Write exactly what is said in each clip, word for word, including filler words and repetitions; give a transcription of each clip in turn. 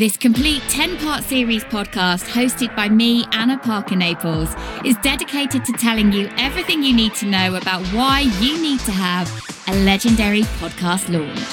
This complete ten-part series podcast hosted by me, Anna Parker Naples, is dedicated to telling you everything you need to know about why you need to have a legendary podcast launch.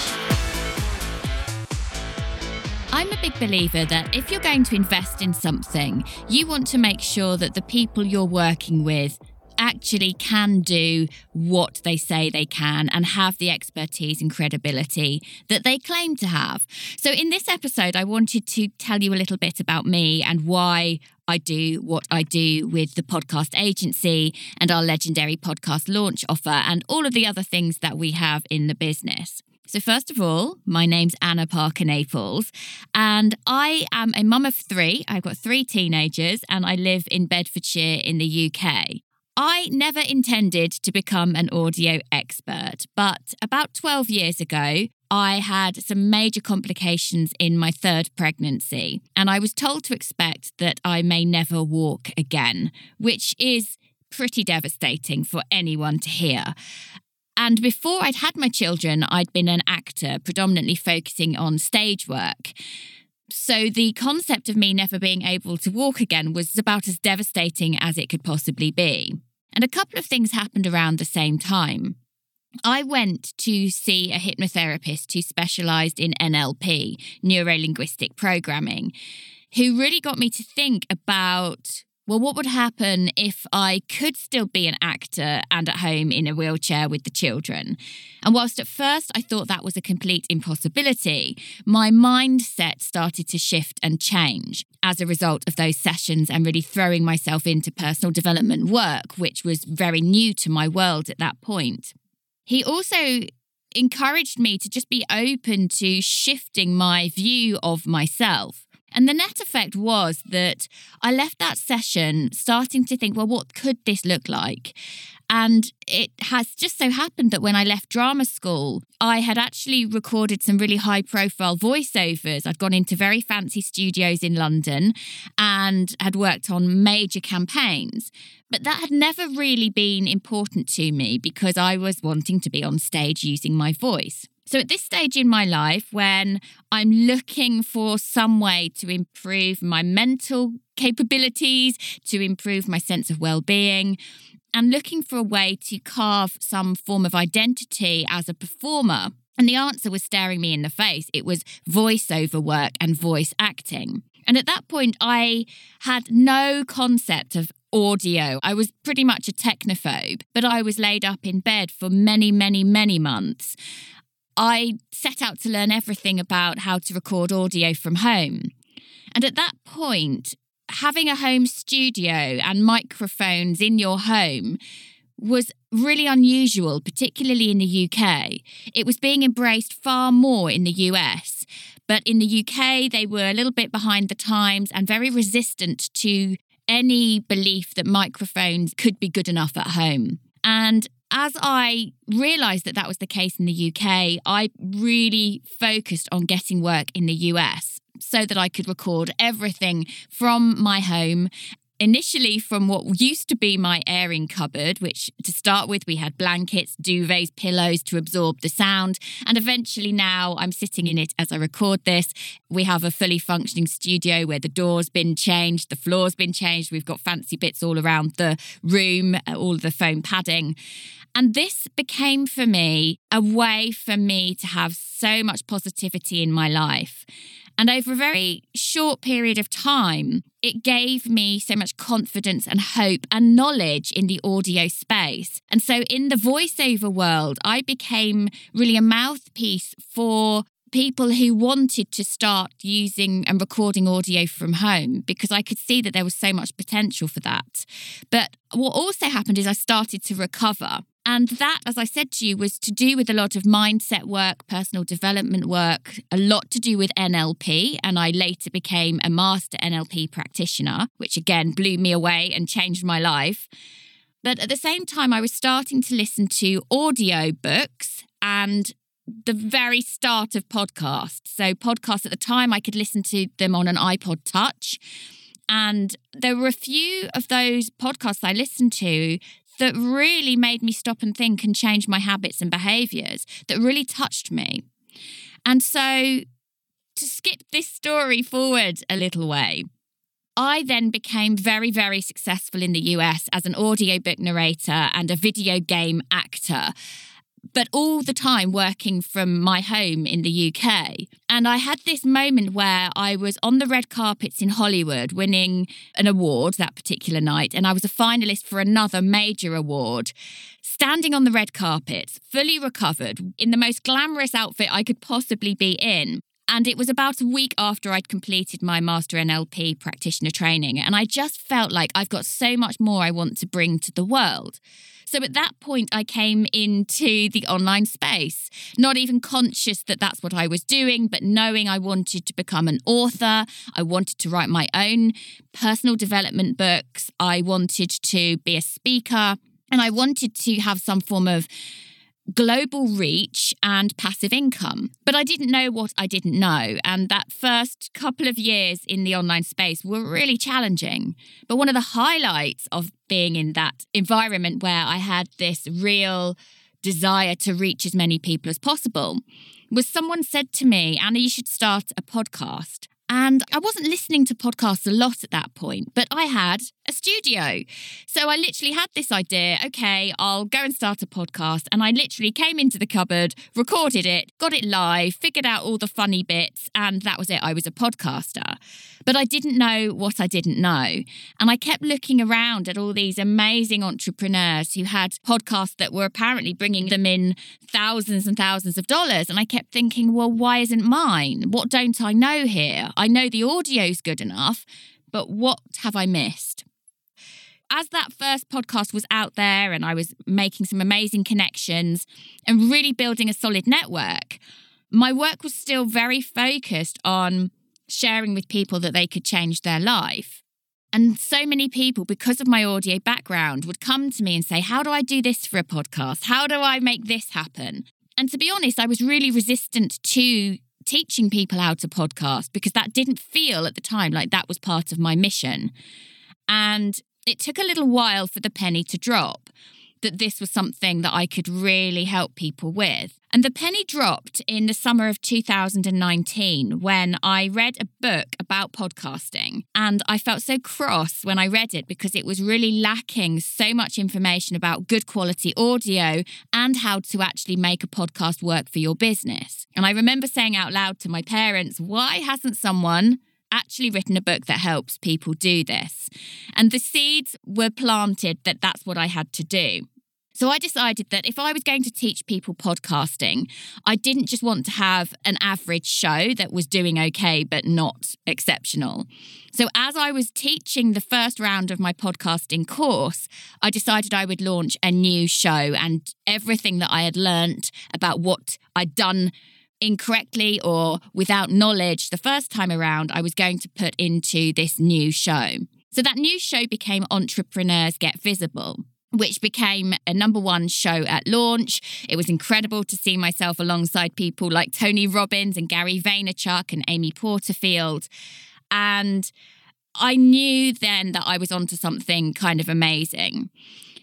I'm a big believer that if you're going to invest in something, you want to make sure that the people you're working with actually can do what they say they can and have the expertise and credibility that they claim to have. So in this episode, I wanted to tell you a little bit about me and why I do what I do with the Podcast Agency and our legendary podcast launch offer and all of the other things that we have in the business. So first of all, my name's Anna Parker Naples, and I am a mum of three. I've got three teenagers and I live in Bedfordshire in the U K. I never intended to become an audio expert, but about twelve years ago, I had some major complications in my third pregnancy, and I was told to expect that I may never walk again, which is pretty devastating for anyone to hear. And before I'd had my children, I'd been an actor, predominantly focusing on stage work. So the concept of me never being able to walk again was about as devastating as it could possibly be. And a couple of things happened around the same time. I went to see a hypnotherapist who specialised in N L P, neuro-linguistic programming, who really got me to think about, well, what would happen if I could still be an actor and at home in a wheelchair with the children? And whilst at first I thought that was a complete impossibility, my mindset started to shift and change as a result of those sessions and really throwing myself into personal development work, which was very new to my world at that point. He also encouraged me to just be open to shifting my view of myself. And the net effect was that I left that session starting to think, well, what could this look like? And it has just so happened that when I left drama school, I had actually recorded some really high-profile voiceovers. I'd gone into very fancy studios in London and had worked on major campaigns. But that had never really been important to me because I was wanting to be on stage using my voice. So at this stage in my life, when I'm looking for some way to improve my mental capabilities, to improve my sense of well-being, and looking for a way to carve some form of identity as a performer, and the answer was staring me in the face. It was voiceover work and voice acting. And at that point, I had no concept of audio. I was pretty much a technophobe, but I was laid up in bed for many, many, many months. I set out to learn everything about how to record audio from home. And at that point, having a home studio and microphones in your home was really unusual, particularly in the U K. It was being embraced far more in the U S, but in the U K, they were a little bit behind the times and very resistant to any belief that microphones could be good enough at home. And as I realised that that was the case in the U K, I really focused on getting work in the U S so that I could record everything from my home, initially from what used to be my airing cupboard, which to start with, we had blankets, duvets, pillows to absorb the sound. And eventually now I'm sitting in it as I record this. We have a fully functioning studio where the door's been changed, the floor's been changed. We've got fancy bits all around the room, all of the foam padding. And this became for me a way for me to have so much positivity in my life. And over a very short period of time, it gave me so much confidence and hope and knowledge in the audio space. And so in the voiceover world, I became really a mouthpiece for people who wanted to start using and recording audio from home because I could see that there was so much potential for that. But what also happened is I started to recover. And that, as I said to you, was to do with a lot of mindset work, personal development work, a lot to do with N L P. And I later became a master N L P practitioner, which again blew me away and changed my life. But at the same time, I was starting to listen to audio books and the very start of podcasts. So podcasts at the time, I could listen to them on an iPod Touch. And there were a few of those podcasts I listened to that really made me stop and think and change my habits and behaviours, that really touched me. And so to skip this story forward a little way. I then became very, very successful in the U S as an audiobook narrator and a video game actor, but all the time working from my home in the U K. And I had this moment where I was on the red carpets in Hollywood winning an award that particular night, and I was a finalist for another major award. Standing on the red carpets, fully recovered, in the most glamorous outfit I could possibly be in. And it was about a week after I'd completed my Master N L P practitioner training. And I just felt like I've got so much more I want to bring to the world. So at that point, I came into the online space, not even conscious that that's what I was doing, but knowing I wanted to become an author. I wanted to write my own personal development books. I wanted to be a speaker. And I wanted to have some form of global reach and passive income. But I didn't know what I didn't know. And that first couple of years in the online space were really challenging. But one of the highlights of being in that environment where I had this real desire to reach as many people as possible was someone said to me, "Anna, you should start a podcast." And I wasn't listening to podcasts a lot at that point, but I had a studio. So I literally had this idea, okay, I'll go and start a podcast. And I literally came into the cupboard, recorded it, got it live, figured out all the funny bits, and that was it. I was a podcaster. But I didn't know what I didn't know. And I kept looking around at all these amazing entrepreneurs who had podcasts that were apparently bringing them in thousands and thousands of dollars. And I kept thinking, well, why isn't mine? What don't I know here? I know the audio's good enough, but what have I missed? As that first podcast was out there and I was making some amazing connections and really building a solid network, my work was still very focused on sharing with people that they could change their life. And so many people, because of my audio background, would come to me and say, "How do I do this for a podcast? How do I make this happen?" And to be honest, I was really resistant to teaching people how to podcast because that didn't feel at the time like that was part of my mission. And it took a little while for the penny to drop that this was something that I could really help people with. And the penny dropped in the summer of two thousand nineteen when I read a book about podcasting. And I felt so cross when I read it because it was really lacking so much information about good quality audio and how to actually make a podcast work for your business. And I remember saying out loud to my parents, "Why hasn't someone actually written a book that helps people do this?" And the seeds were planted that that's what I had to do. So I decided that if I was going to teach people podcasting, I didn't just want to have an average show that was doing okay, but not exceptional. So as I was teaching the first round of my podcasting course, I decided I would launch a new show and everything that I had learned about what I'd done incorrectly or without knowledge the first time around, I was going to put into this new show. So that new show became Entrepreneurs Get Visible, which became a number one show at launch. It was incredible to see myself alongside people like Tony Robbins and Gary Vaynerchuk and Amy Porterfield. And I knew then that I was onto something kind of amazing.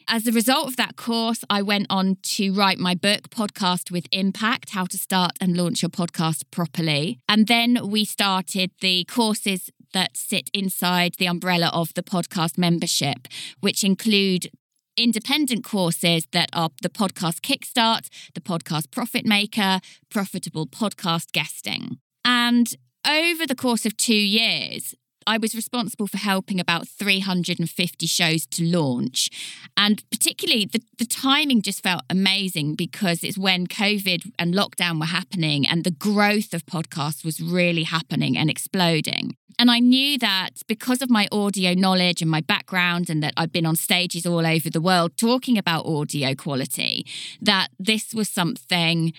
As a result of that course, I went on to write my book, Podcast with Impact, How to Start and Launch Your Podcast Properly. And then we started the courses that sit inside the umbrella of the podcast membership, which include independent courses that are the Podcast Kickstart, the Podcast Profit Maker, Profitable Podcast Guesting. And over the course of two years, I was responsible for helping about three hundred fifty shows to launch. And particularly the, the timing just felt amazing because it's when COVID and lockdown were happening and the growth of podcasts was really happening and exploding. And I knew that because of my audio knowledge and my background and that I'd been on stages all over the world talking about audio quality, that this was something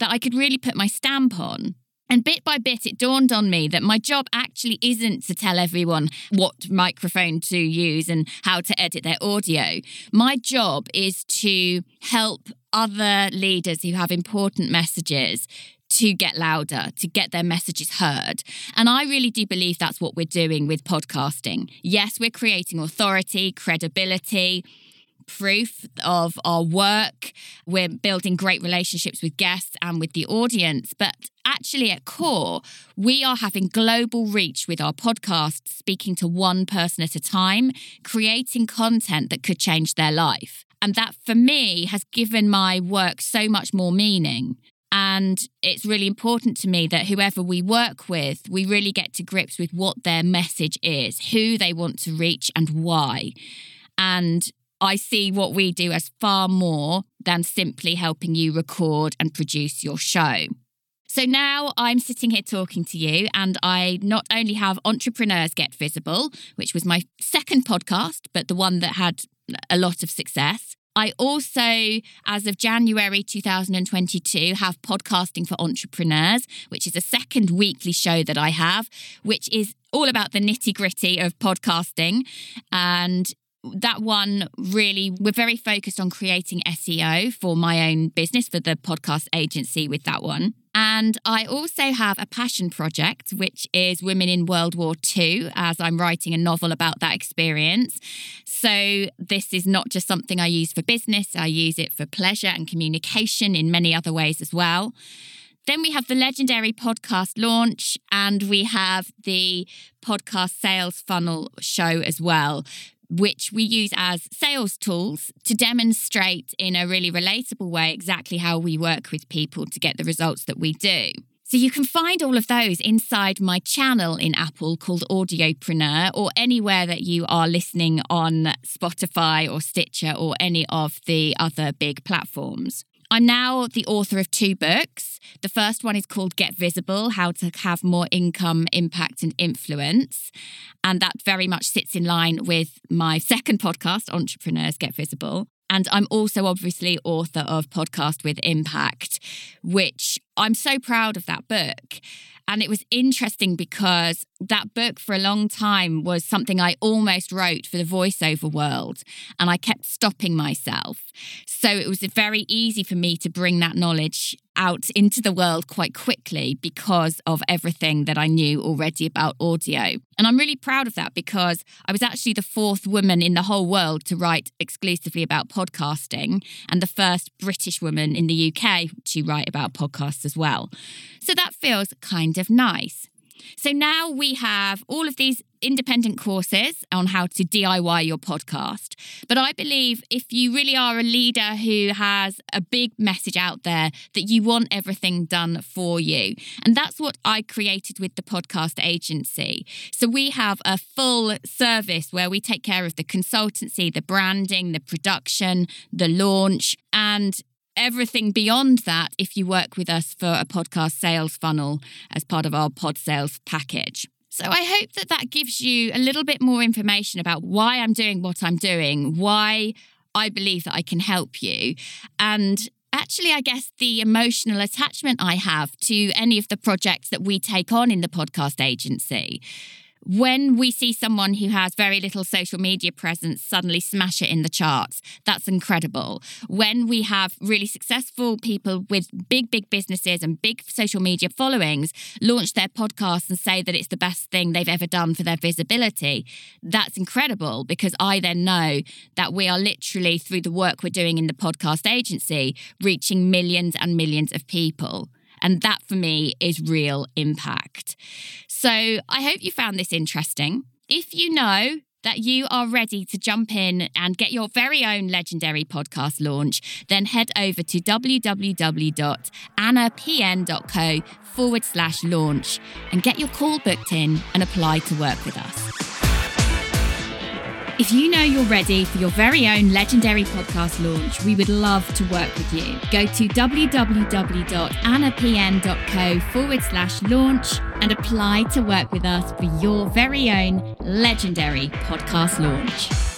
that I could really put my stamp on. And bit by bit, it dawned on me that my job actually isn't to tell everyone what microphone to use and how to edit their audio. My job is to help other leaders who have important messages to get louder, to get their messages heard. And I really do believe that's what we're doing with podcasting. Yes, we're creating authority, credibility, proof of our work. We're building great relationships with guests and with the audience. But actually at core, we are having global reach with our podcast, speaking to one person at a time, creating content that could change their life. And that for me has given my work so much more meaning. And it's really important to me that whoever we work with, we really get to grips with what their message is, who they want to reach and why. And I see what we do as far more than simply helping you record and produce your show. So now I'm sitting here talking to you, and I not only have Entrepreneurs Get Visible, which was my second podcast, but the one that had a lot of success. I also, as of January two thousand twenty-two, have Podcasting for Entrepreneurs, which is a second weekly show that I have, which is all about the nitty-gritty of podcasting. And that one really, we're very focused on creating S E O for my own business, for the podcast agency with that one. And I also have a passion project, which is Women in World War Two, as I'm writing a novel about that experience. So this is not just something I use for business, I use it for pleasure and communication in many other ways as well. Then we have the Legendary Podcast Launch, and we have the Podcast Sales Funnel show as well, which we use as sales tools to demonstrate in a really relatable way exactly how we work with people to get the results that we do. So you can find all of those inside my channel in Apple called Audiopreneur, or anywhere that you are listening on Spotify or Stitcher or any of the other big platforms. I'm now the author of two books. The first one is called Get Visible, How to Have More Income, Impact and Influence. And that very much sits in line with my second podcast, Entrepreneurs Get Visible. And I'm also obviously author of Podcast with Impact, which I'm so proud of that book. And it was interesting because that book for a long time was something I almost wrote for the voiceover world, and I kept stopping myself. So it was very easy for me to bring that knowledge out into the world quite quickly because of everything that I knew already about audio. And I'm really proud of that because I was actually the fourth woman in the whole world to write exclusively about podcasting, and the first British woman in the U K to write about podcasts as well. So that feels kind of nice. So now we have all of these independent courses on how to D I Y your podcast. But I believe if you really are a leader who has a big message out there, that you want everything done for you. And that's what I created with the podcast agency. So we have a full service where we take care of the consultancy, the branding, the production, the launch, and everything beyond that if you work with us for a podcast sales funnel as part of our pod sales package. So I hope that that gives you a little bit more information about why I'm doing what I'm doing, why I believe that I can help you. And actually, I guess the emotional attachment I have to any of the projects that we take on in the podcast agency. When we see someone who has very little social media presence suddenly smash it in the charts, that's incredible. When we have really successful people with big, big businesses and big social media followings launch their podcasts and say that it's the best thing they've ever done for their visibility, that's incredible, because I then know that we are literally, through the work we're doing in the podcast agency, reaching millions and millions of people. And that for me is real impact. So I hope you found this interesting. If you know that you are ready to jump in and get your very own Legendary Podcast launch, then head over to www.annapn.co forward slash launch and get your call booked in and apply to work with us. If you know you're ready for your very own Legendary Podcast launch, we would love to work with you. Go to www.annapn.co forward slash launch and apply to work with us for your very own Legendary Podcast launch.